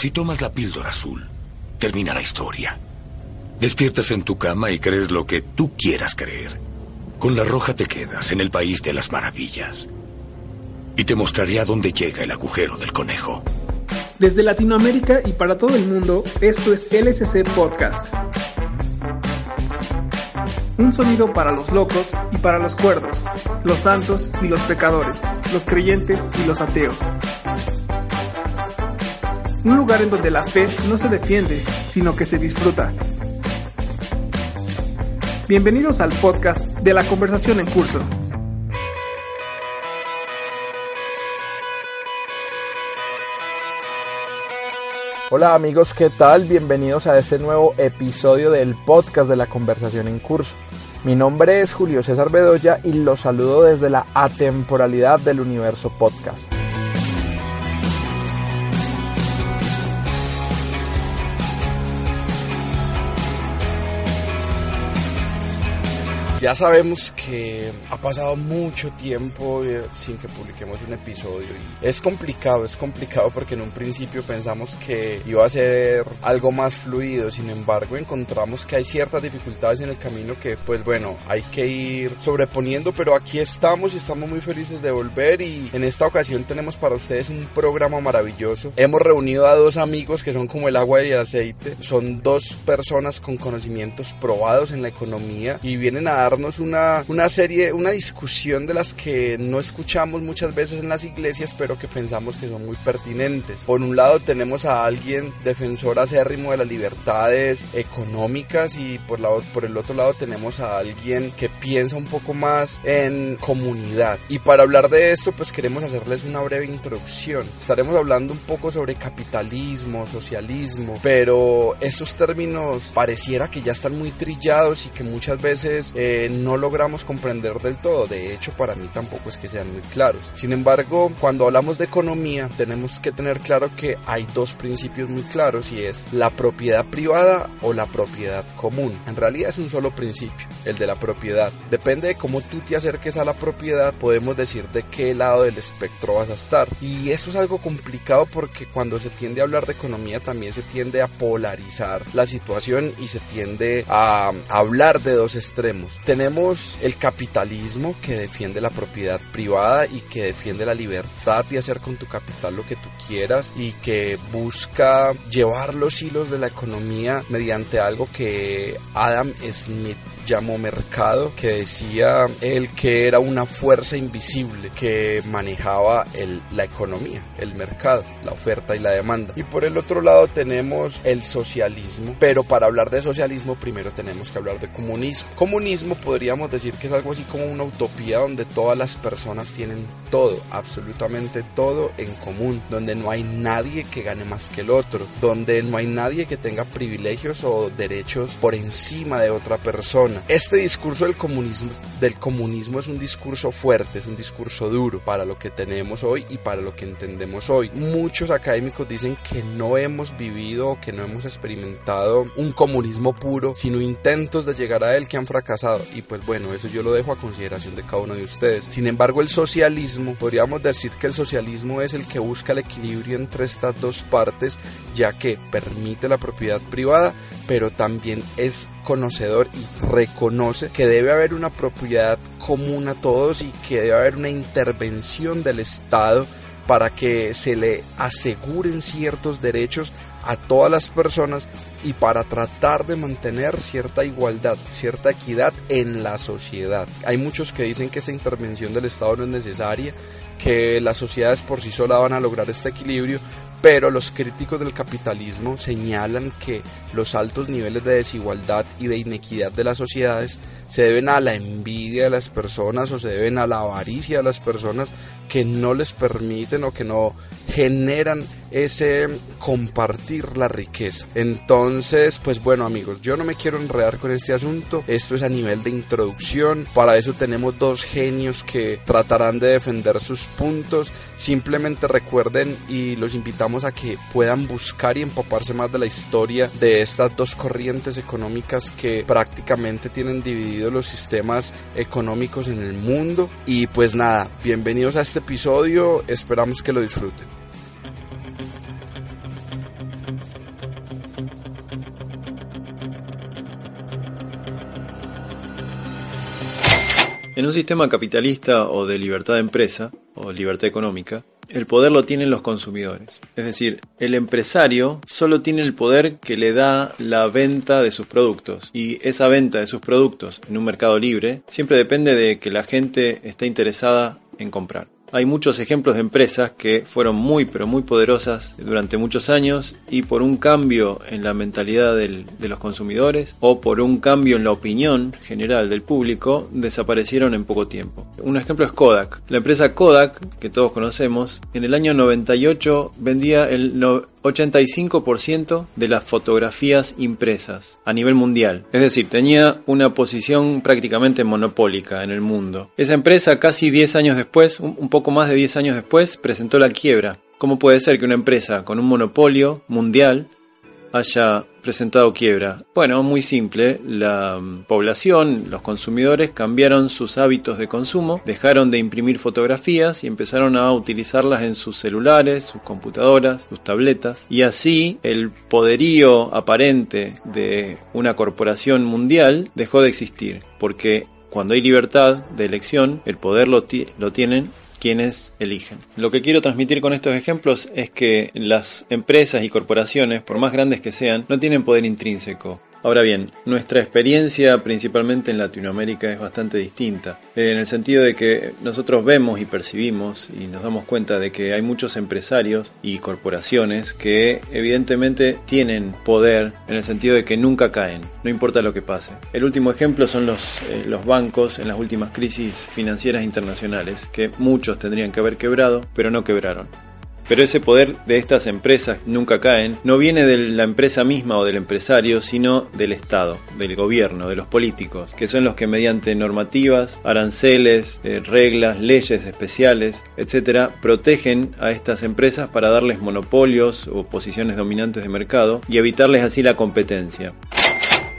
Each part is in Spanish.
Si tomas la píldora azul, termina la historia. Despiertas en tu cama y crees lo que tú quieras creer. Con la roja te quedas en el país de las maravillas. Y te mostraré a dónde llega el agujero del conejo. Desde Latinoamérica y para todo el mundo, esto es LSC Podcast. Un sonido para los locos y para los cuerdos, los santos y los pecadores, los creyentes y los ateos. Un lugar en donde la fe no se defiende, sino que se disfruta. Bienvenidos al podcast de La Conversación en Curso. Hola amigos, ¿qué tal? Bienvenidos a este nuevo episodio del podcast de La Conversación en Curso. Mi nombre es Julio César Bedoya y los saludo desde la atemporalidad del universo podcast. Ya sabemos que ha pasado mucho tiempo sin que publiquemos un episodio y es complicado porque en un principio pensamos que iba a ser algo más fluido, sin embargo encontramos que hay ciertas dificultades en el camino que pues bueno, hay que ir sobreponiendo, pero aquí estamos y estamos muy felices de volver y en esta ocasión tenemos para ustedes un programa maravilloso. Hemos reunido a dos amigos que son como el agua y el aceite, son dos personas con conocimientos probados en la economía y vienen a dar una discusión de las que no escuchamos muchas veces en las iglesias, pero que pensamos que son muy pertinentes. Por un lado tenemos a alguien defensor acérrimo de las libertades económicas y por el otro lado tenemos a alguien que piensa un poco más en comunidad. Y para hablar de esto, pues queremos hacerles una breve introducción. Estaremos hablando un poco sobre capitalismo, socialismo, pero esos términos pareciera que ya están muy trillados y que muchas veces no logramos comprender del todo. De hecho, para mí tampoco es que sean muy claros. Sin embargo, cuando hablamos de economía tenemos que tener claro que hay dos principios muy claros y es la propiedad privada o la propiedad común. En realidad es un solo principio, el de la propiedad. Depende de cómo tú te acerques a la propiedad, podemos decir de qué lado del espectro vas a estar. Y esto es algo complicado porque cuando se tiende a hablar de economía también se tiende a polarizar la situación y se tiende a hablar de dos extremos. Tenemos el capitalismo que defiende la propiedad privada y que defiende la libertad de hacer con tu capital lo que tú quieras y que busca llevar los hilos de la economía mediante algo que Adam Smith llamó mercado, que decía él que era una fuerza invisible que manejaba la economía, el mercado, la oferta y la demanda. Y por el otro lado tenemos el socialismo, pero para hablar de socialismo primero tenemos que hablar de comunismo. Comunismo podríamos decir que es algo así como una utopía donde todas las personas tienen todo, absolutamente todo en común, donde no hay nadie que gane más que el otro, donde no hay nadie que tenga privilegios o derechos por encima de otra persona. Este discurso del comunismo es un discurso fuerte, es un discurso duro para lo que tenemos hoy y para lo que entendemos hoy. Muchos académicos dicen que no hemos vivido, que no hemos experimentado un comunismo puro, sino intentos de llegar a él que han fracasado. Y pues bueno, eso yo lo dejo a consideración de cada uno de ustedes. Sin embargo, el socialismo, podríamos decir que el socialismo es el que busca el equilibrio entre estas dos partes, ya que permite la propiedad privada, pero también es conocedor y reconoce que debe haber una propiedad común a todos y que debe haber una intervención del Estado para que se le aseguren ciertos derechos a todas las personas y para tratar de mantener cierta igualdad, cierta equidad en la sociedad. Hay muchos que dicen que esa intervención del Estado no es necesaria, que las sociedades por sí solas van a lograr este equilibrio, pero los críticos del capitalismo señalan que los altos niveles de desigualdad y de inequidad de las sociedades se deben a la envidia de las personas o se deben a la avaricia de las personas que no les permiten o que no generan ese compartir la riqueza. Entonces, pues bueno amigos, yo no me quiero enredar con este asunto, esto es a nivel de introducción, para eso tenemos dos genios que tratarán de defender sus puntos. Simplemente recuerden y los invitamos a que puedan buscar y empaparse más de la historia de estas dos corrientes económicas que prácticamente tienen divididos los sistemas económicos en el mundo. Y pues nada, bienvenidos a este episodio, esperamos que lo disfruten. En un sistema capitalista o de libertad de empresa, o libertad económica, el poder lo tienen los consumidores. Es decir, el empresario solo tiene el poder que le da la venta de sus productos. Y esa venta de sus productos en un mercado libre siempre depende de que la gente esté interesada en comprar. Hay muchos ejemplos de empresas que fueron muy pero muy poderosas durante muchos años y por un cambio en la mentalidad de los consumidores o por un cambio en la opinión general del público desaparecieron en poco tiempo. Un ejemplo es Kodak. La empresa Kodak, que todos conocemos, en el año 98 vendía el 85% de las fotografías impresas a nivel mundial. Es decir, tenía una posición prácticamente monopólica en el mundo. Esa empresa casi 10 años después, un poco más de 10 años después, presentó la quiebra. ¿Cómo puede ser que una empresa con un monopolio mundial haya presentado quiebra? Bueno, muy simple. La población, los consumidores cambiaron sus hábitos de consumo, dejaron de imprimir fotografías y empezaron a utilizarlas en sus celulares, sus computadoras, sus tabletas. Y así el poderío aparente de una corporación mundial dejó de existir, porque cuando hay libertad de elección, el poder lo tienen quienes eligen. Lo que quiero transmitir con estos ejemplos es que las empresas y corporaciones, por más grandes que sean, no tienen poder intrínseco. Ahora bien, nuestra experiencia principalmente en Latinoamérica es bastante distinta, en el sentido de que nosotros vemos y percibimos y nos damos cuenta de que hay muchos empresarios y corporaciones que evidentemente tienen poder, en el sentido de que nunca caen, no importa lo que pase. El último ejemplo son los bancos en las últimas crisis financieras internacionales, que muchos tendrían que haber quebrado, pero no quebraron. Pero ese poder de estas empresas nunca caen, no viene de la empresa misma o del empresario, sino del Estado, del gobierno, de los políticos, que son los que mediante normativas, aranceles, reglas, leyes especiales, etc., protegen a estas empresas para darles monopolios o posiciones dominantes de mercado y evitarles así la competencia.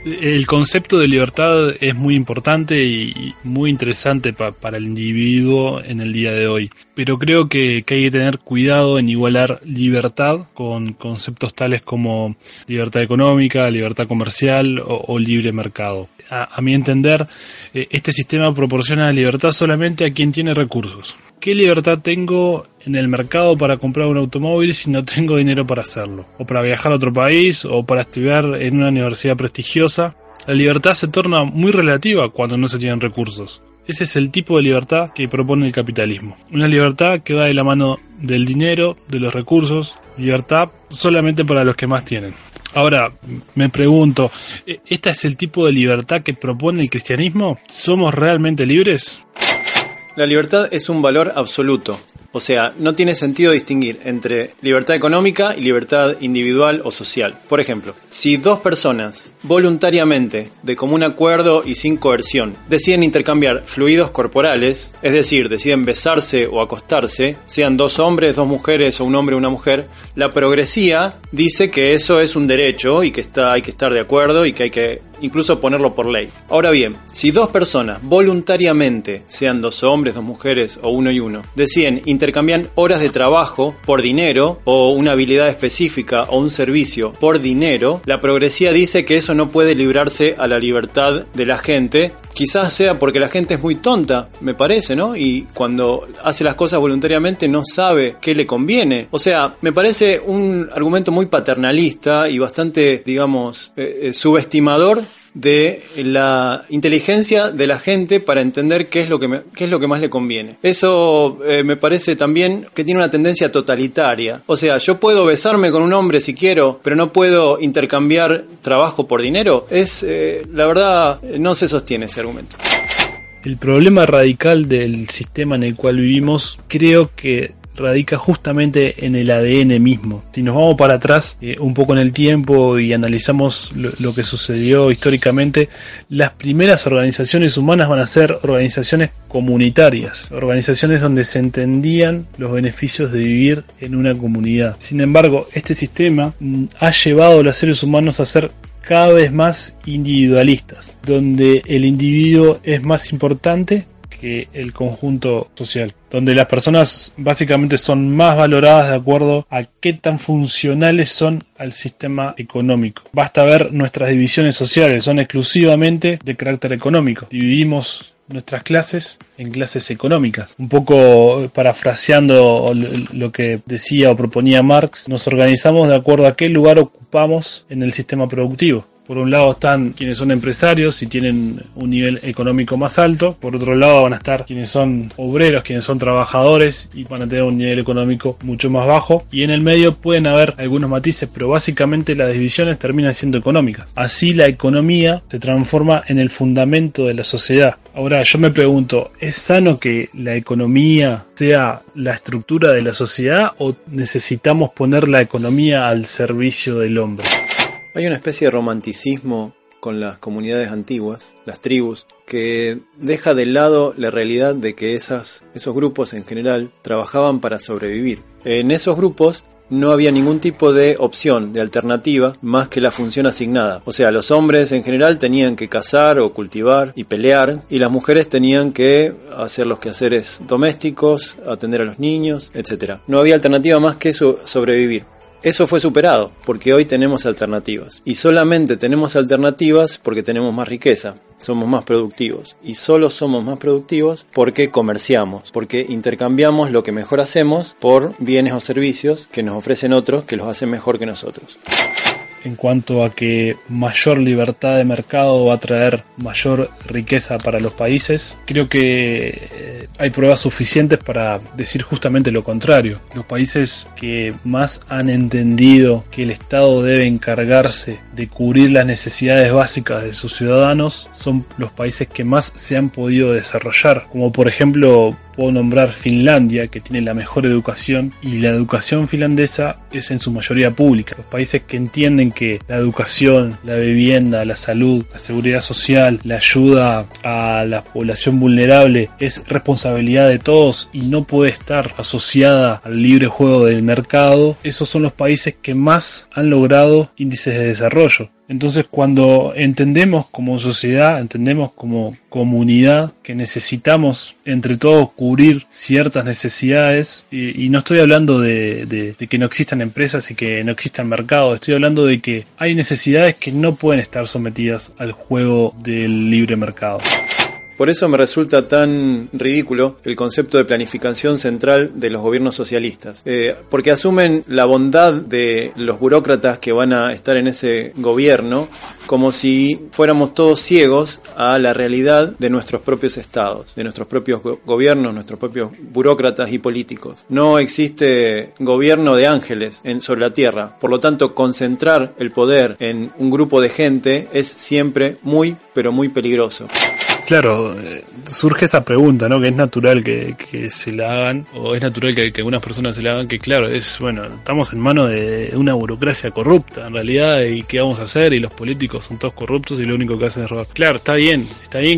El concepto de libertad es muy importante y muy interesante para el individuo en el día de hoy, pero creo que hay que tener cuidado en igualar libertad con conceptos tales como libertad económica, libertad comercial o libre mercado. A mi entender, este sistema proporciona libertad solamente a quien tiene recursos. ¿Qué libertad tengo en el mercado para comprar un automóvil si no tengo dinero para hacerlo? O para viajar a otro país, o para estudiar en una universidad prestigiosa. La libertad se torna muy relativa cuando no se tienen recursos. Ese es el tipo de libertad que propone el capitalismo. Una libertad que va de la mano del dinero, de los recursos, libertad solamente para los que más tienen. Ahora, me pregunto, ¿este es el tipo de libertad que propone el cristianismo? ¿Somos realmente libres? La libertad es un valor absoluto, o sea, no tiene sentido distinguir entre libertad económica y libertad individual o social. Por ejemplo, si dos personas voluntariamente, de común acuerdo y sin coerción, deciden intercambiar fluidos corporales, es decir, deciden besarse o acostarse, sean dos hombres, dos mujeres o un hombre o una mujer, la progresía dice que eso es un derecho y que hay que estar de acuerdo y que hay que incluso ponerlo por ley. Ahora bien, si dos personas voluntariamente, sean dos hombres, dos mujeres o uno y uno, deciden intercambiar horas de trabajo por dinero o una habilidad específica o un servicio por dinero, la progresía dice que eso no puede librarse a la libertad de la gente. Quizás sea porque la gente es muy tonta, me parece, ¿no? Y cuando hace las cosas voluntariamente no sabe qué le conviene. O sea, me parece un argumento muy paternalista y bastante, digamos, subestimador de la inteligencia de la gente para entender qué es lo que más le conviene. Eso me parece también que tiene una tendencia totalitaria. O sea, yo puedo besarme con un hombre si quiero, pero no puedo intercambiar trabajo por dinero. La verdad, no se sostiene ese argumento. El problema radical del sistema en el cual vivimos creo que radica justamente en el ADN mismo. Si nos vamos para atrás un poco en el tiempo y analizamos lo que sucedió históricamente, las primeras organizaciones humanas van a ser organizaciones comunitarias, organizaciones donde se entendían los beneficios de vivir en una comunidad. Sin embargo, este sistema ha llevado a los seres humanos a ser cada vez más individualistas, donde el individuo es más importante que el conjunto social, donde las personas básicamente son más valoradas de acuerdo a qué tan funcionales son al sistema económico. Basta ver nuestras divisiones sociales, son exclusivamente de carácter económico. Dividimos nuestras clases en clases económicas. Un poco parafraseando lo que decía o proponía Marx, nos organizamos de acuerdo a qué lugar ocupamos en el sistema productivo. Por un lado están quienes son empresarios y tienen un nivel económico más alto. Por otro lado van a estar quienes son obreros, quienes son trabajadores y van a tener un nivel económico mucho más bajo. Y en el medio pueden haber algunos matices, pero básicamente las divisiones terminan siendo económicas. Así la economía se transforma en el fundamento de la sociedad. Ahora yo me pregunto, ¿es sano que la economía sea la estructura de la sociedad o necesitamos poner la economía al servicio del hombre? Hay una especie de romanticismo con las comunidades antiguas, las tribus, que deja de lado la realidad de que esos grupos en general trabajaban para sobrevivir. En esos grupos no había ningún tipo de opción, de alternativa, más que la función asignada. O sea, los hombres en general tenían que cazar o cultivar y pelear, y las mujeres tenían que hacer los quehaceres domésticos, atender a los niños, etc. No había alternativa más que sobrevivir. Eso fue superado, porque hoy tenemos alternativas. Y solamente tenemos alternativas porque tenemos más riqueza, somos más productivos. Y solo somos más productivos porque comerciamos, porque intercambiamos lo que mejor hacemos por bienes o servicios que nos ofrecen otros que los hacen mejor que nosotros. En cuanto a que mayor libertad de mercado va a traer mayor riqueza para los países, creo que hay pruebas suficientes para decir justamente lo contrario. Los países que más han entendido que el Estado debe encargarse de cubrir las necesidades básicas de sus ciudadanos son los países que más se han podido desarrollar, como por ejemplo puedo nombrar Finlandia, que tiene la mejor educación, y la educación finlandesa es en su mayoría pública. Los países que entienden que la educación, la vivienda, la salud, la seguridad social, la ayuda a la población vulnerable es responsabilidad de todos y no puede estar asociada al libre juego del mercado, esos son los países que más han logrado índices de desarrollo. Entonces, cuando entendemos como sociedad, entendemos como comunidad que necesitamos entre todos cubrir ciertas necesidades, y no estoy hablando de que no existan empresas y que no existan mercados, estoy hablando de que hay necesidades que no pueden estar sometidas al juego del libre mercado. Por eso me resulta tan ridículo el concepto de planificación central de los gobiernos socialistas. Porque asumen la bondad de los burócratas que van a estar en ese gobierno como si fuéramos todos ciegos a la realidad de nuestros propios estados, de nuestros propios gobiernos, nuestros propios burócratas y políticos. No existe gobierno de ángeles sobre la tierra. Por lo tanto, concentrar el poder en un grupo de gente es siempre muy, pero muy peligroso. Claro, surge esa pregunta, ¿no? Que es natural que se la hagan, o es natural que algunas personas se la hagan, que claro, estamos en manos de una burocracia corrupta, en realidad, y qué vamos a hacer, y los políticos son todos corruptos y lo único que hacen es robar. Claro, está bien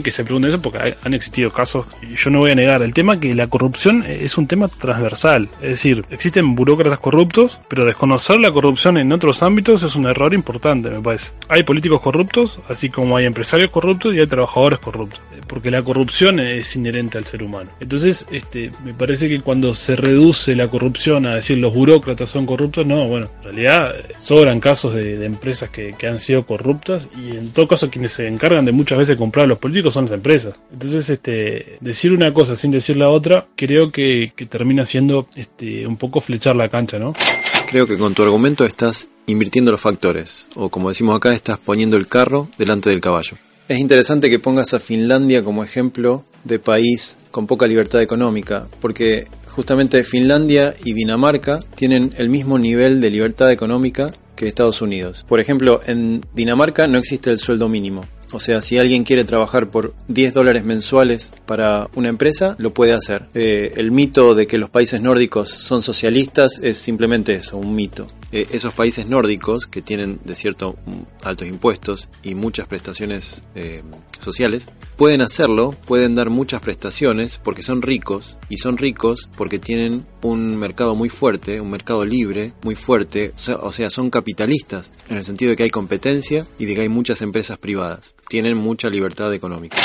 que se pregunten eso porque han existido casos, y yo no voy a negar el tema que la corrupción es un tema transversal, es decir, existen burócratas corruptos, pero desconocer la corrupción en otros ámbitos es un error importante, me parece. Hay políticos corruptos, así como hay empresarios corruptos y hay trabajadores corruptos. Porque la corrupción es inherente al ser humano. Entonces, me parece que cuando se reduce la corrupción a decir los burócratas son corruptos, no, bueno, en realidad sobran casos de empresas que han sido corruptas, y en todo caso quienes se encargan de muchas veces comprar a los políticos son las empresas. Entonces, decir una cosa sin decir la otra, creo que termina siendo un poco flechar la cancha, ¿no? Creo que con tu argumento estás invirtiendo los factores, o como decimos acá, estás poniendo el carro delante del caballo. Es interesante que pongas a Finlandia como ejemplo de país con poca libertad económica, porque justamente Finlandia y Dinamarca tienen el mismo nivel de libertad económica que Estados Unidos. Por ejemplo, en Dinamarca no existe el sueldo mínimo. O sea, si alguien quiere trabajar por $10 mensuales para una empresa, lo puede hacer. El mito de que los países nórdicos son socialistas es simplemente eso, un mito. Esos países nórdicos que tienen de cierto altos impuestos y muchas prestaciones sociales, pueden hacerlo, pueden dar muchas prestaciones porque son ricos, y son ricos porque tienen un mercado muy fuerte, un mercado libre muy fuerte, o sea, son capitalistas en el sentido de que hay competencia y de que hay muchas empresas privadas. Tienen mucha libertad económica.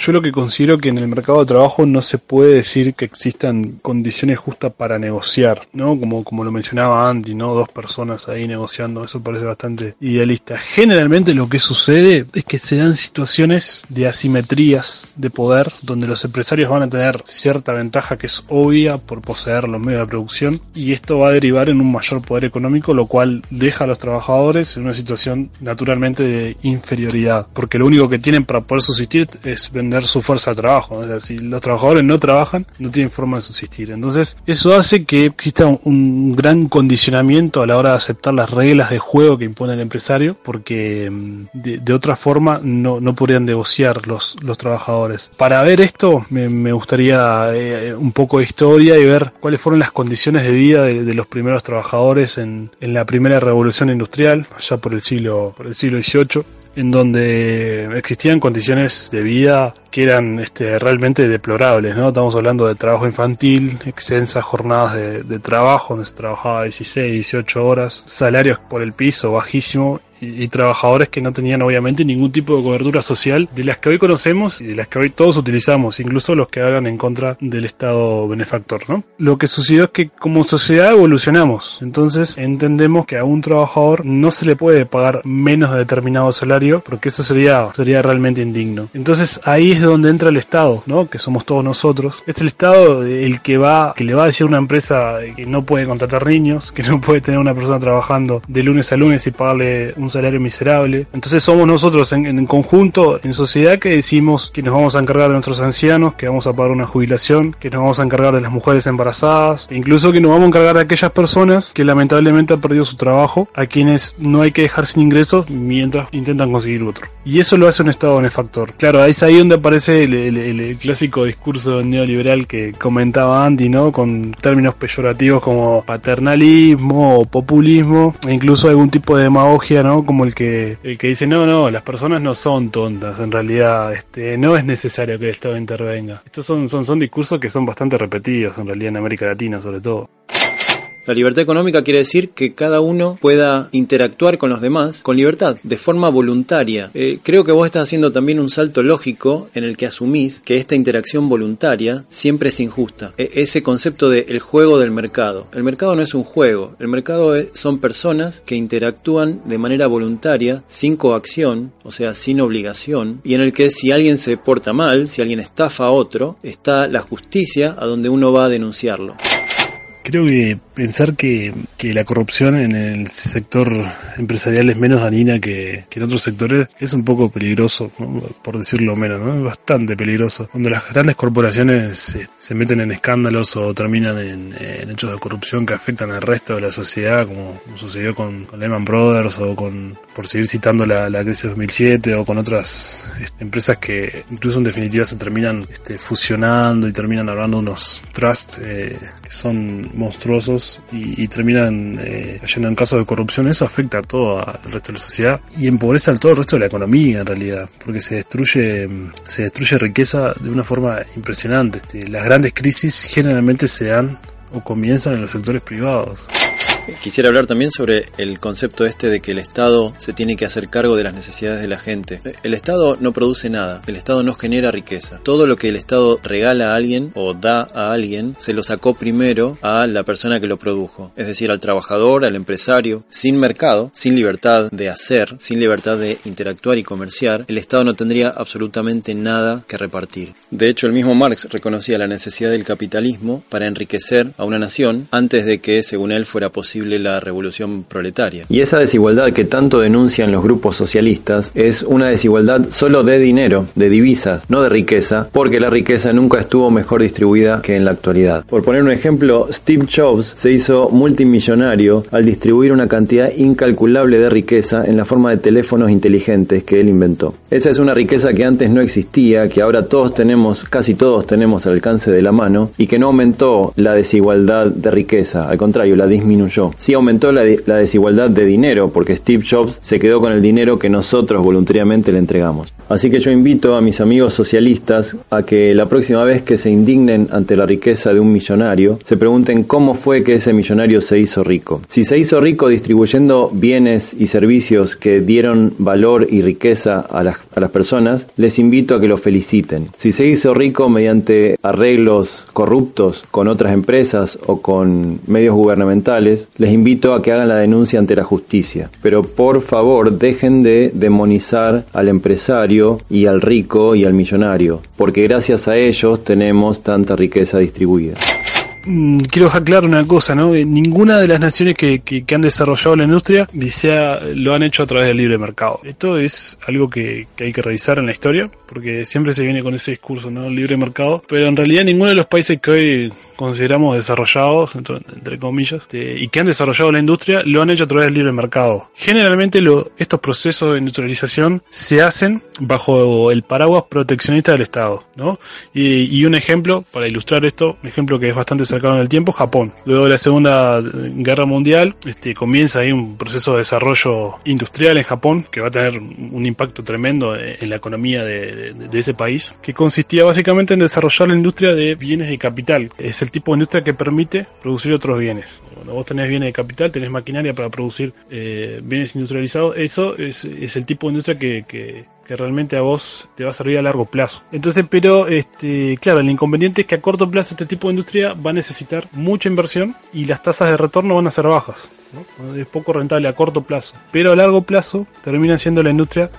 Yo lo que considero que en el mercado de trabajo no se puede decir que existan condiciones justas para negociar, ¿no? Como lo mencionaba Andy, ¿no? Dos personas ahí negociando, eso parece bastante idealista. Generalmente lo que sucede es que se dan situaciones de asimetrías de poder donde los empresarios van a tener cierta ventaja que es obvia por poseer los medios de producción, y esto va a derivar en un mayor poder económico, lo cual deja a los trabajadores en una situación naturalmente de inferioridad, porque lo único que tienen para poder subsistir es vender su fuerza de trabajo. O sea, si los trabajadores no trabajan, no tienen forma de subsistir. Entonces eso hace que exista un gran condicionamiento a la hora de aceptar las reglas de juego que impone el empresario, porque de otra forma no podrían negociar los trabajadores. Para ver esto me gustaría un poco de historia y ver cuáles fueron las condiciones de vida de los primeros trabajadores en la primera revolución industrial, allá por el siglo XVIII, en donde existían condiciones de vida que eran realmente deplorables, ¿no? Estamos hablando de trabajo infantil, extensas jornadas de trabajo donde se trabajaba 16, 18 horas, salarios por el piso bajísimo, y trabajadores que no tenían obviamente ningún tipo de cobertura social de las que hoy conocemos y de las que hoy todos utilizamos, incluso los que hablan en contra del Estado benefactor, ¿no? Lo que sucedió es que como sociedad evolucionamos, entonces entendemos que a un trabajador no se le puede pagar menos de determinado salario porque eso sería realmente indigno. Entonces ahí es donde entra el Estado, ¿no? Que somos todos nosotros. Es el Estado el que le va a decir a una empresa que no puede contratar niños, que no puede tener una persona trabajando de lunes a lunes y pagarle un salario miserable. Entonces somos nosotros en conjunto, en sociedad, que decimos que nos vamos a encargar de nuestros ancianos, que vamos a pagar una jubilación, que nos vamos a encargar de las mujeres embarazadas, e incluso que nos vamos a encargar de aquellas personas que lamentablemente han perdido su trabajo, a quienes no hay que dejar sin ingresos mientras intentan conseguir otro. Y eso lo hace un Estado benefactor. Claro, es ahí donde aparece el clásico discurso neoliberal que comentaba Andy, ¿no? Con términos peyorativos como paternalismo o populismo, e incluso algún tipo de demagogia, ¿no? Como el que dice, no, las personas no son tontas, en realidad no es necesario que el Estado intervenga. Estos son discursos que son bastante repetidos en realidad en América Latina sobre todo. La libertad económica quiere decir que cada uno pueda interactuar con los demás con libertad, de forma voluntaria. Creo que vos estás haciendo también un salto lógico en el que asumís que esta interacción voluntaria siempre es injusta. Ese concepto de el juego del mercado. El mercado no es un juego, el mercado son personas que interactúan de manera voluntaria, sin coacción, o sea, sin obligación, y en el que si alguien se porta mal, si alguien estafa a otro, está la justicia a donde uno va a denunciarlo. Creo que pensar que la corrupción en el sector empresarial es menos dañina que en otros sectores es un poco peligroso, ¿no? Por decirlo menos, ¿no? Es bastante peligroso. Cuando las grandes corporaciones se meten en escándalos o terminan en hechos de corrupción que afectan al resto de la sociedad, como sucedió con Lehman Brothers o por seguir citando la crisis de 2007 o con otras empresas que incluso en definitiva se terminan fusionando y terminan hablando de unos trusts que son monstruosos y terminan cayendo en casos de corrupción. Eso afecta a todo el resto de la sociedad y empobrece a todo el resto de la economía en realidad, porque se destruye riqueza de una forma impresionante. Las grandes crisis generalmente se dan o comienzan en los sectores privados. Quisiera hablar también sobre el concepto de que el Estado se tiene que hacer cargo de las necesidades de la gente. El Estado no produce nada, el Estado no genera riqueza. Todo lo que el Estado regala a alguien o da a alguien, se lo sacó primero a la persona que lo produjo. Es decir, al trabajador, al empresario. Sin mercado, sin libertad de hacer, sin libertad de interactuar y comerciar, el Estado no tendría absolutamente nada que repartir. De hecho, el mismo Marx reconocía la necesidad del capitalismo para enriquecer a una nación antes de que, según él, fuera posible la revolución proletaria. Y esa desigualdad que tanto denuncian los grupos socialistas es una desigualdad solo de dinero, de divisas, no de riqueza, porque la riqueza nunca estuvo mejor distribuida que en la actualidad. Por poner un ejemplo, Steve Jobs se hizo multimillonario al distribuir una cantidad incalculable de riqueza en la forma de teléfonos inteligentes que él inventó. Esa es una riqueza que antes no existía, que ahora casi todos tenemos al alcance de la mano, y que no aumentó la desigualdad de riqueza, al contrario, la disminuyó. dinero. Sí aumentó la desigualdad de dinero, porque Steve Jobs se quedó con el dinero que nosotros voluntariamente le entregamos. Así que yo invito a mis amigos socialistas a que la próxima vez que se indignen ante la riqueza de un millonario, se pregunten cómo fue que ese millonario se hizo rico. Si se hizo rico distribuyendo bienes y servicios que dieron valor y riqueza a las personas, les invito a que lo feliciten. Si se hizo rico mediante arreglos corruptos con otras empresas o con medios gubernamentales, les invito a que hagan la denuncia ante la justicia. Pero por favor, dejen de demonizar al empresario y al rico y al millonario, porque gracias a ellos tenemos tanta riqueza distribuida. Quiero aclarar una cosa, ¿no? Ninguna de las naciones que han desarrollado la industria lo han hecho a través del libre mercado. Esto es algo que hay que revisar en la historia, porque siempre se viene con ese discurso, ¿no? El libre mercado. Pero en realidad ninguno de los países que hoy consideramos desarrollados, entre comillas, y que han desarrollado la industria, lo han hecho a través del libre mercado. Generalmente estos procesos de industrialización se hacen bajo el paraguas proteccionista del Estado, ¿no? Y un ejemplo, para ilustrar esto, un ejemplo que es bastante cercano en el tiempo, Japón. Luego de la Segunda Guerra Mundial, comienza ahí un proceso de desarrollo industrial en Japón, que va a tener un impacto tremendo en la economía de ese país, que consistía básicamente en desarrollar la industria de bienes de capital. Es el tipo de industria que permite producir otros bienes. Cuando vos tenés bienes de capital, tenés maquinaria para producir bienes industrializados. Eso es el tipo de industria que realmente a vos te va a servir a largo plazo. Entonces, pero claro, el inconveniente es que a corto plazo este tipo de industria va a necesitar mucha inversión y las tasas de retorno van a ser bajas, ¿no? Es poco rentable a corto plazo, pero a largo plazo termina siendo la industria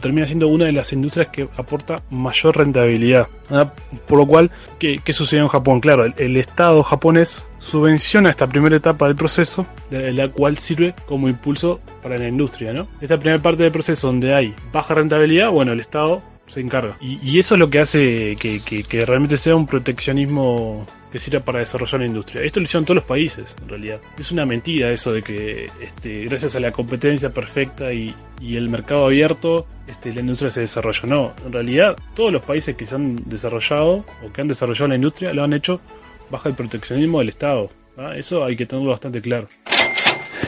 termina siendo una de las industrias que aporta mayor rentabilidad, ¿verdad? Por lo cual, ¿qué sucedió en Japón? Claro, el Estado japonés subvenciona esta primera etapa del proceso, la cual sirve como impulso para la industria, ¿no? Esta primera parte del proceso donde hay baja rentabilidad, bueno, el Estado se encarga. Y eso es lo que hace que realmente sea un proteccionismo que sirva para desarrollar la industria. Esto lo hicieron todos los países, en realidad. Es una mentira eso de que gracias a la competencia perfecta y el mercado abierto, la industria se desarrolló. No, en realidad todos los países que se han desarrollado o que han desarrollado la industria lo han hecho bajo el proteccionismo del Estado, ¿no? Eso hay que tenerlo bastante claro.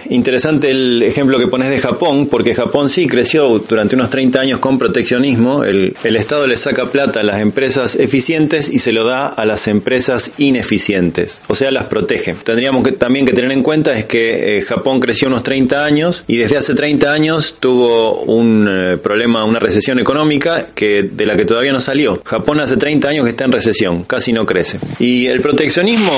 Interesante el ejemplo que pones de Japón, porque Japón sí creció durante unos 30 años con proteccionismo. El Estado le saca plata a las empresas eficientes y se lo da a las empresas ineficientes, o sea, las protege. Tendríamos también que tener en cuenta es que Japón creció unos 30 años y desde hace 30 años tuvo un problema, una recesión económica de la que todavía no salió. Japón hace 30 años que está en recesión, casi no crece. Y el proteccionismo,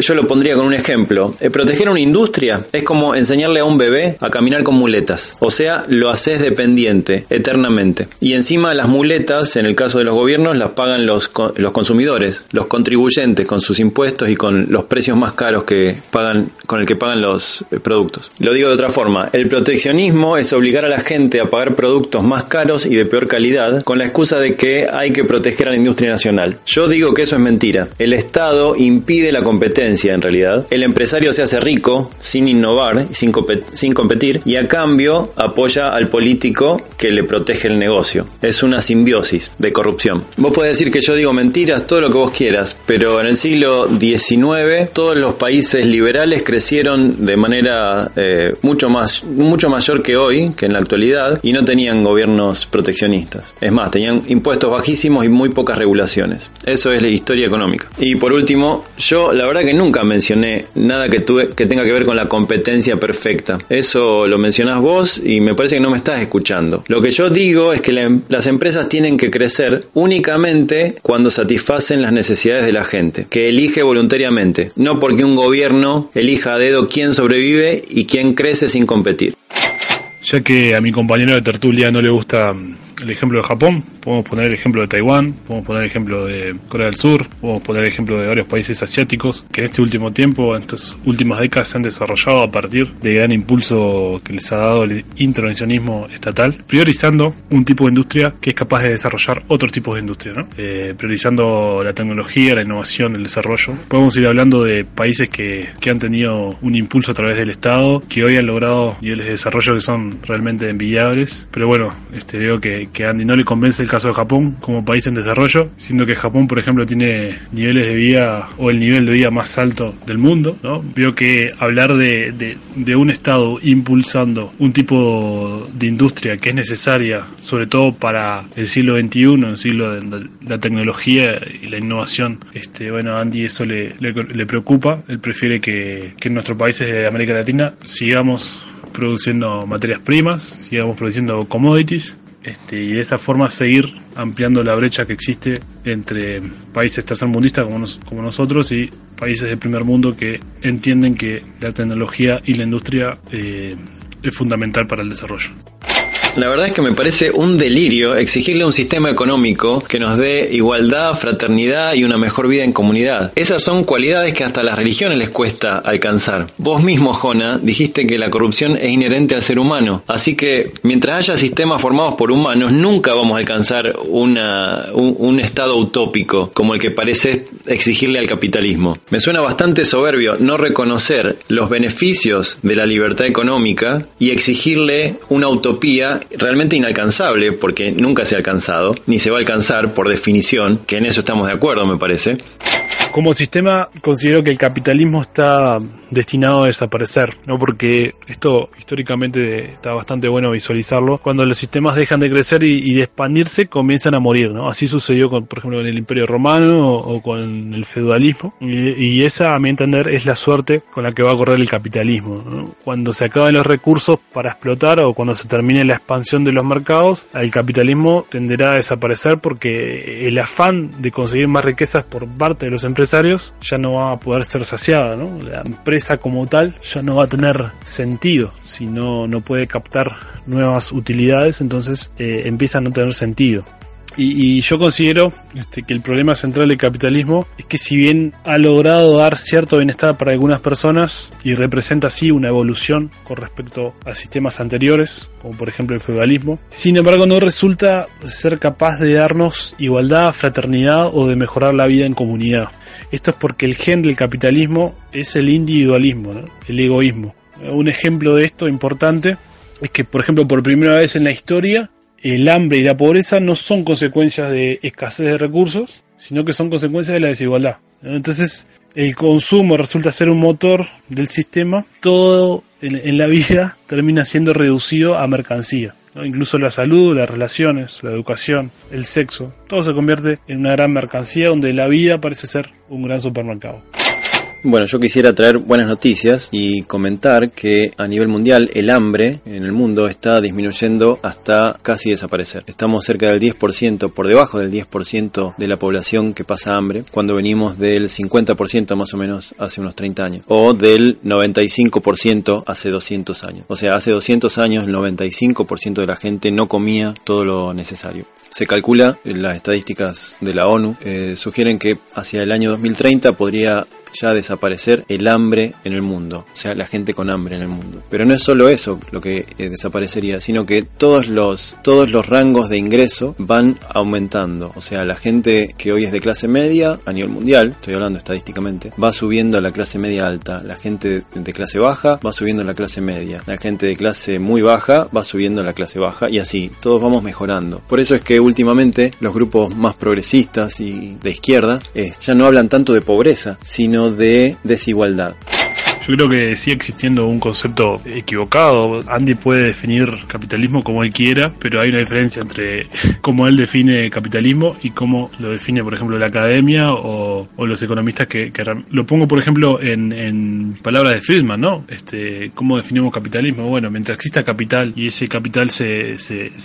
yo lo pondría con un ejemplo. Proteger una industria es como enseñarle a un bebé a caminar con muletas. O sea, lo haces dependiente eternamente. Y encima las muletas, en el caso de los gobiernos, las pagan los consumidores, los contribuyentes, con sus impuestos y con los precios más caros con el que pagan los productos. Lo digo de otra forma. El proteccionismo es obligar a la gente a pagar productos más caros y de peor calidad con la excusa de que hay que proteger a la industria nacional. Yo digo que eso es mentira. El Estado impide la competencia, en realidad. El empresario se hace rico sin innovar, sin competir, y a cambio apoya al político que le protege el negocio. Es una simbiosis de corrupción. Vos podés decir que yo digo mentiras, todo lo que vos quieras, pero en el siglo XIX todos los países liberales crecieron de manera mucho mayor que hoy, que en la actualidad, y no tenían gobiernos proteccionistas. Es más, tenían impuestos bajísimos y muy pocas regulaciones. Eso es la historia económica. Y por último, yo la verdad que nunca mencioné nada que tenga que ver con la competencia perfecta. Eso lo mencionás vos y me parece que no me estás escuchando. Lo que yo digo es que las empresas tienen que crecer únicamente cuando satisfacen las necesidades de la gente, que elige voluntariamente, no porque un gobierno elija a dedo quién sobrevive y quién crece sin competir. Ya que a mi compañero de tertulia no le gusta el ejemplo de Japón, podemos poner el ejemplo de Taiwán, podemos poner el ejemplo de Corea del Sur, podemos poner el ejemplo de varios países asiáticos que en este último tiempo, en estas últimas décadas, se han desarrollado a partir del gran impulso que les ha dado el intervencionismo estatal, priorizando un tipo de industria que es capaz de desarrollar otros tipos de industria, ¿no? Priorizando la tecnología, la innovación, el desarrollo. Podemos ir hablando de países que han tenido un impulso a través del Estado, que hoy han logrado niveles de desarrollo que son realmente envidiables, pero bueno, veo que que a Andy no le convence el caso de Japón como país en desarrollo, siendo que Japón, por ejemplo, tiene niveles de vida o el nivel de vida más alto del mundo, ¿no? Veo que hablar de un Estado impulsando un tipo de industria que es necesaria, sobre todo para el siglo XXI, el siglo de la tecnología y la innovación, bueno, a Andy eso le preocupa. Él prefiere que en nuestros países de América Latina sigamos produciendo materias primas, sigamos produciendo commodities, y de esa forma seguir ampliando la brecha que existe entre países tercermundistas como nosotros y países del primer mundo que entienden que la tecnología y la industria es fundamental para el desarrollo. La verdad es que me parece un delirio exigirle a un sistema económico que nos dé igualdad, fraternidad y una mejor vida en comunidad. Esas son cualidades que hasta a las religiones les cuesta alcanzar. Vos mismo, Jona, dijiste que la corrupción es inherente al ser humano. Así que mientras haya sistemas formados por humanos, nunca vamos a alcanzar un estado utópico como el que parece exigirle al capitalismo. Me suena bastante soberbio no reconocer los beneficios de la libertad económica y exigirle una utopía realmente inalcanzable, porque nunca se ha alcanzado, ni se va a alcanzar por definición, que en eso estamos de acuerdo, me parece. Como sistema considero que el capitalismo está destinado a desaparecer, ¿no? Porque esto históricamente está bastante bueno visualizarlo. Cuando los sistemas dejan de crecer y de expandirse, comienzan a morir, ¿no? Así sucedió con, por ejemplo, con el Imperio Romano o con el feudalismo. Y esa, a mi entender, es la suerte con la que va a correr el capitalismo, ¿no? Cuando se acaban los recursos para explotar o cuando se termine la expansión de los mercados, el capitalismo tenderá a desaparecer porque el afán de conseguir más riquezas por parte de los empresarios ya no va a poder ser saciada, ¿no? La empresa como tal ya no va a tener sentido si no puede captar nuevas utilidades, entonces empieza a no tener sentido. Y yo considero que el problema central del capitalismo es que, si bien ha logrado dar cierto bienestar para algunas personas y representa así una evolución con respecto a sistemas anteriores, como por ejemplo el feudalismo, sin embargo no resulta ser capaz de darnos igualdad, fraternidad o de mejorar la vida en comunidad. Esto es porque el gen del capitalismo es el individualismo, ¿no? El egoísmo. Un ejemplo de esto importante es que, por ejemplo, por primera vez en la historia, el hambre y la pobreza no son consecuencias de escasez de recursos, sino que son consecuencias de la desigualdad. Entonces, el consumo resulta ser un motor del sistema. Todo en la vida termina siendo reducido a mercancía, ¿no? Incluso la salud, las relaciones, la educación, el sexo. Todo se convierte en una gran mercancía donde la vida parece ser un gran supermercado. Bueno, yo quisiera traer buenas noticias y comentar que a nivel mundial el hambre en el mundo está disminuyendo hasta casi desaparecer. Estamos cerca del 10%, por debajo del 10% de la población que pasa hambre, cuando venimos del 50% más o menos hace unos 30 años, o del 95% hace 200 años. O sea, hace 200 años el 95% de la gente no comía todo lo necesario. Se calcula, las estadísticas de la ONU sugieren que hacia el año 2030 podría ya desaparecer el hambre en el mundo, o sea, la gente con hambre en el mundo. Pero no es solo eso lo que desaparecería, sino que todos los rangos de ingreso van aumentando. O sea, la gente que hoy es de clase media a nivel mundial, estoy hablando estadísticamente, va subiendo a la clase media alta, la gente de clase baja va subiendo a la clase media, la gente de clase muy baja va subiendo a la clase baja, y así, todos vamos mejorando. Por eso es que últimamente los grupos más progresistas y de izquierda ya no hablan tanto de pobreza, sino de desigualdad. Yo creo que sigue existiendo un concepto equivocado. Andy puede definir capitalismo como él quiera, pero hay una diferencia entre cómo él define capitalismo y cómo lo define, por ejemplo, la academia o los economistas que lo pongo, por ejemplo, en palabras de Friedman, ¿no? ¿Cómo definimos capitalismo? Bueno, mientras exista capital y ese capital se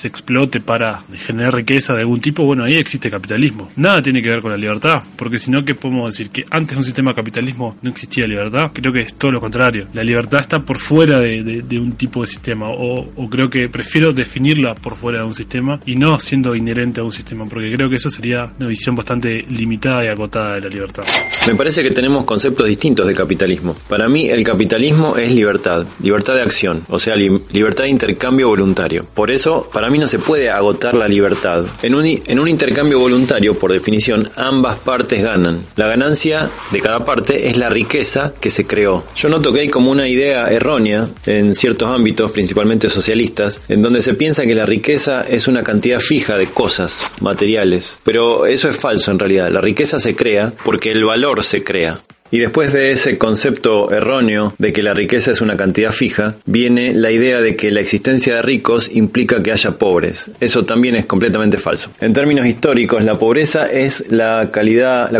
explote para generar riqueza de algún tipo, bueno, ahí existe capitalismo. Nada tiene que ver con la libertad, porque si no, ¿qué podemos decir? Que antes de un sistema de capitalismo no existía libertad. Creo que esto lo contrario, la libertad está por fuera de un tipo de sistema, o creo que prefiero definirla por fuera de un sistema y no siendo inherente a un sistema, porque creo que eso sería una visión bastante limitada y acotada de la libertad. Me parece que tenemos conceptos distintos de capitalismo. Para mí el capitalismo es libertad de acción, o sea, libertad de intercambio voluntario. Por eso para mí no se puede agotar la libertad. En un intercambio voluntario, por definición, ambas partes ganan. La ganancia de cada parte es la riqueza que se creó. Yo noto que hay como una idea errónea en ciertos ámbitos, principalmente socialistas, en donde se piensa que la riqueza es una cantidad fija de cosas materiales, pero eso es falso en realidad. La riqueza se crea porque el valor se crea. Y después de ese concepto erróneo de que la riqueza es una cantidad fija, viene la idea de que la existencia de ricos implica que haya pobres. Eso también es completamente falso. En términos históricos, la pobreza es la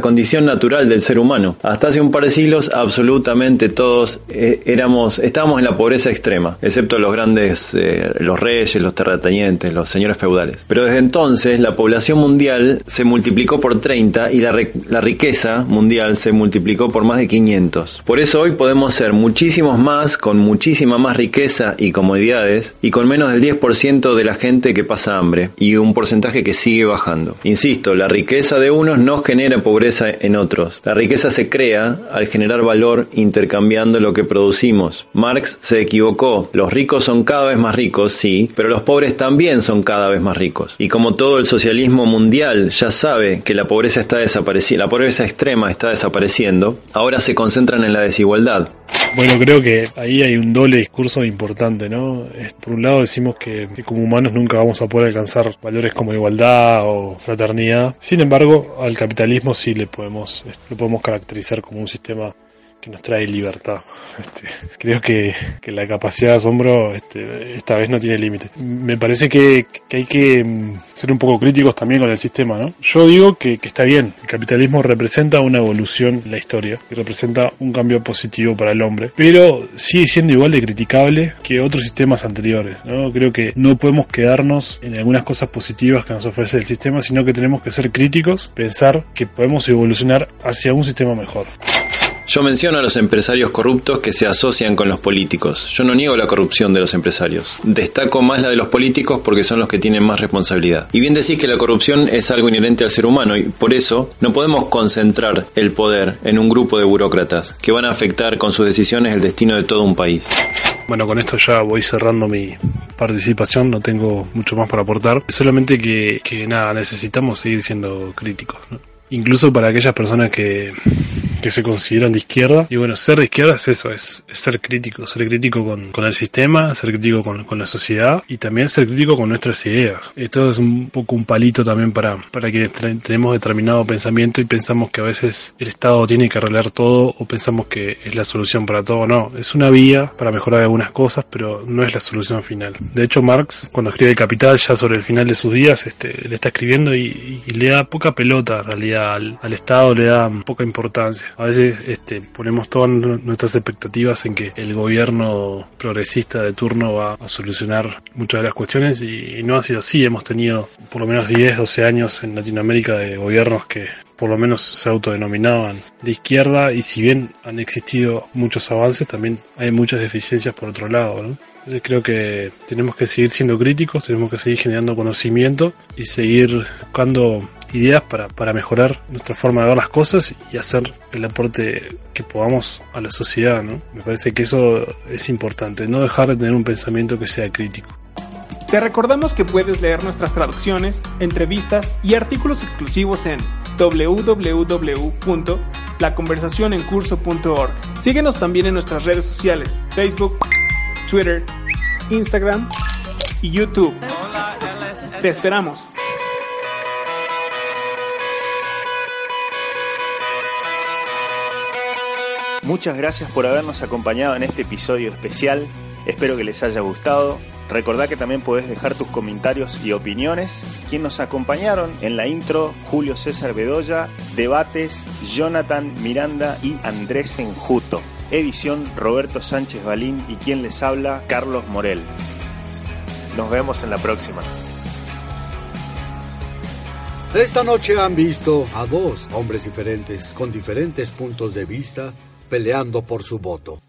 condición natural del ser humano. Hasta hace un par de siglos, absolutamente todos estábamos en la pobreza extrema, excepto los grandes, los reyes, los terratenientes, los señores feudales. Pero desde entonces, la población mundial se multiplicó por 30 y la riqueza mundial se multiplicó por más de 500. Por eso hoy podemos ser muchísimos más, con muchísima más riqueza y comodidades, y con menos del 10% de la gente que pasa hambre, y un porcentaje que sigue bajando. Insisto, la riqueza de unos no genera pobreza en otros. La riqueza se crea al generar valor intercambiando lo que producimos. Marx se equivocó. Los ricos son cada vez más ricos, sí, pero los pobres también son cada vez más ricos. Y como todo el socialismo mundial ya sabe que la pobreza está desapareciendo, la pobreza extrema está desapareciendo, ahora se concentran en la desigualdad. Bueno, creo que ahí hay un doble discurso importante, ¿no? Por un lado decimos que como humanos nunca vamos a poder alcanzar valores como igualdad o fraternidad. Sin embargo, al capitalismo sí lo podemos caracterizar como un sistema que nos trae libertad. Creo que la capacidad de asombro esta vez no tiene límite. Me parece que hay que ser un poco críticos también con el sistema, ¿no? Yo digo que está bien. El capitalismo representa una evolución en la historia, que representa un cambio positivo para el hombre, pero sigue siendo igual de criticable que otros sistemas anteriores, ¿no? Creo que no podemos quedarnos en algunas cosas positivas que nos ofrece el sistema, sino que tenemos que ser críticos, pensar que podemos evolucionar hacia un sistema mejor. Yo menciono a los empresarios corruptos que se asocian con los políticos. Yo no niego la corrupción de los empresarios. Destaco más la de los políticos porque son los que tienen más responsabilidad. Y bien decís que la corrupción es algo inherente al ser humano y por eso no podemos concentrar el poder en un grupo de burócratas que van a afectar con sus decisiones el destino de todo un país. Bueno, con esto ya voy cerrando mi participación, no tengo mucho más para aportar. Solamente que necesitamos seguir siendo críticos, ¿no? Incluso para aquellas personas que se consideran de izquierda. Y bueno, ser de izquierda es eso, es ser crítico con el sistema, ser crítico con la sociedad y también ser crítico con nuestras ideas. Esto es un poco un palito también para quienes tenemos determinado pensamiento y pensamos que a veces el Estado tiene que arreglar todo o pensamos que es la solución para todo. No, es una vía para mejorar algunas cosas, pero no es la solución final. De hecho, Marx, cuando escribe El Capital, ya sobre el final de sus días, le está escribiendo y le da poca pelota en realidad. Al Estado le da poca importancia. A veces ponemos todas nuestras expectativas en que el gobierno progresista de turno va a solucionar muchas de las cuestiones y no ha sido así. Hemos tenido por lo menos 10, 12 años en Latinoamérica de gobiernos que por lo menos se autodenominaban de izquierda y si bien han existido muchos avances, también hay muchas deficiencias por otro lado, ¿no? Entonces creo que tenemos que seguir siendo críticos, tenemos que seguir generando conocimiento y seguir buscando ideas para mejorar nuestra forma de ver las cosas y hacer el aporte que podamos a la sociedad, ¿no? Me parece que eso es importante, no dejar de tener un pensamiento que sea crítico. Te recordamos que puedes leer nuestras traducciones, entrevistas y artículos exclusivos en www.laconversacionencurso.org. Síguenos también en nuestras redes sociales, Facebook, Twitter, Instagram y YouTube. Te esperamos. Muchas gracias por habernos acompañado en este episodio especial. Espero que les haya gustado. Recordá que también podés dejar tus comentarios y opiniones. Quien nos acompañaron en la intro, Julio César Bedoya, debates, Jonathan Miranda y Andrés Enjuto. Edición, Roberto Sánchez Balín y quien les habla, Carlos Morel. Nos vemos en la próxima. Esta noche han visto a dos hombres diferentes con diferentes puntos de vista peleando por su voto.